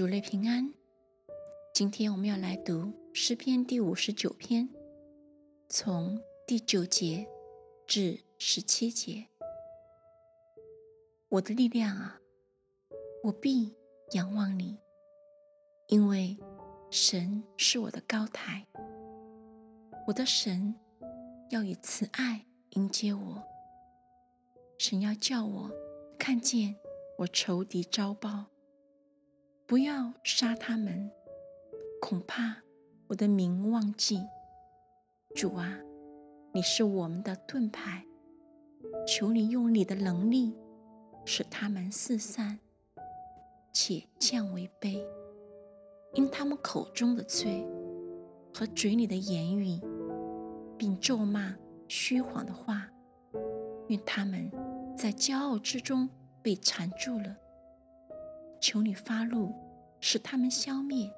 主内平安。今天我们要来读诗篇第59篇，从第9节至17节。我的力量啊，我必仰望你，因为神是我的高台，我的神要以慈爱迎接我。神要叫我看见我仇敌遭报，不要杀他们，恐怕我的名忘记。主啊，你是我们的盾牌，求你用你的能力使他们四散，且降为卑，因他们口中的罪和嘴里的言语，并咒骂虚谎的话，愿他们在骄傲之中被缠住了。求你发怒，使他们消灭，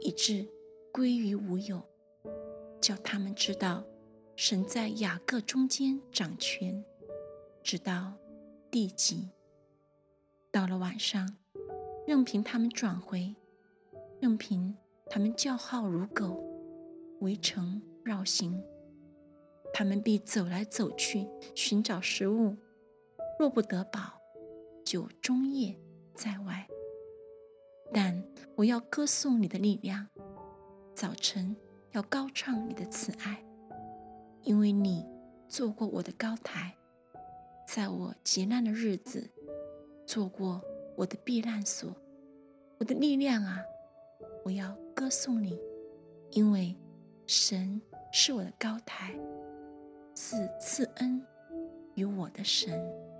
以致归于无有，叫他们知道神在雅各中间掌权，直到地极。到了晚上，任凭他们转回，任凭他们叫号如狗，围城绕行。他们必走来走去，寻找食物，若不得饱，就终夜在外。但我要歌颂你的力量，早晨要高唱你的慈爱，因为你做过我的高台，在我劫难的日子做过我的避难所。我的力量啊，我要歌颂你，因为神是我的高台，是赐恩于我的神。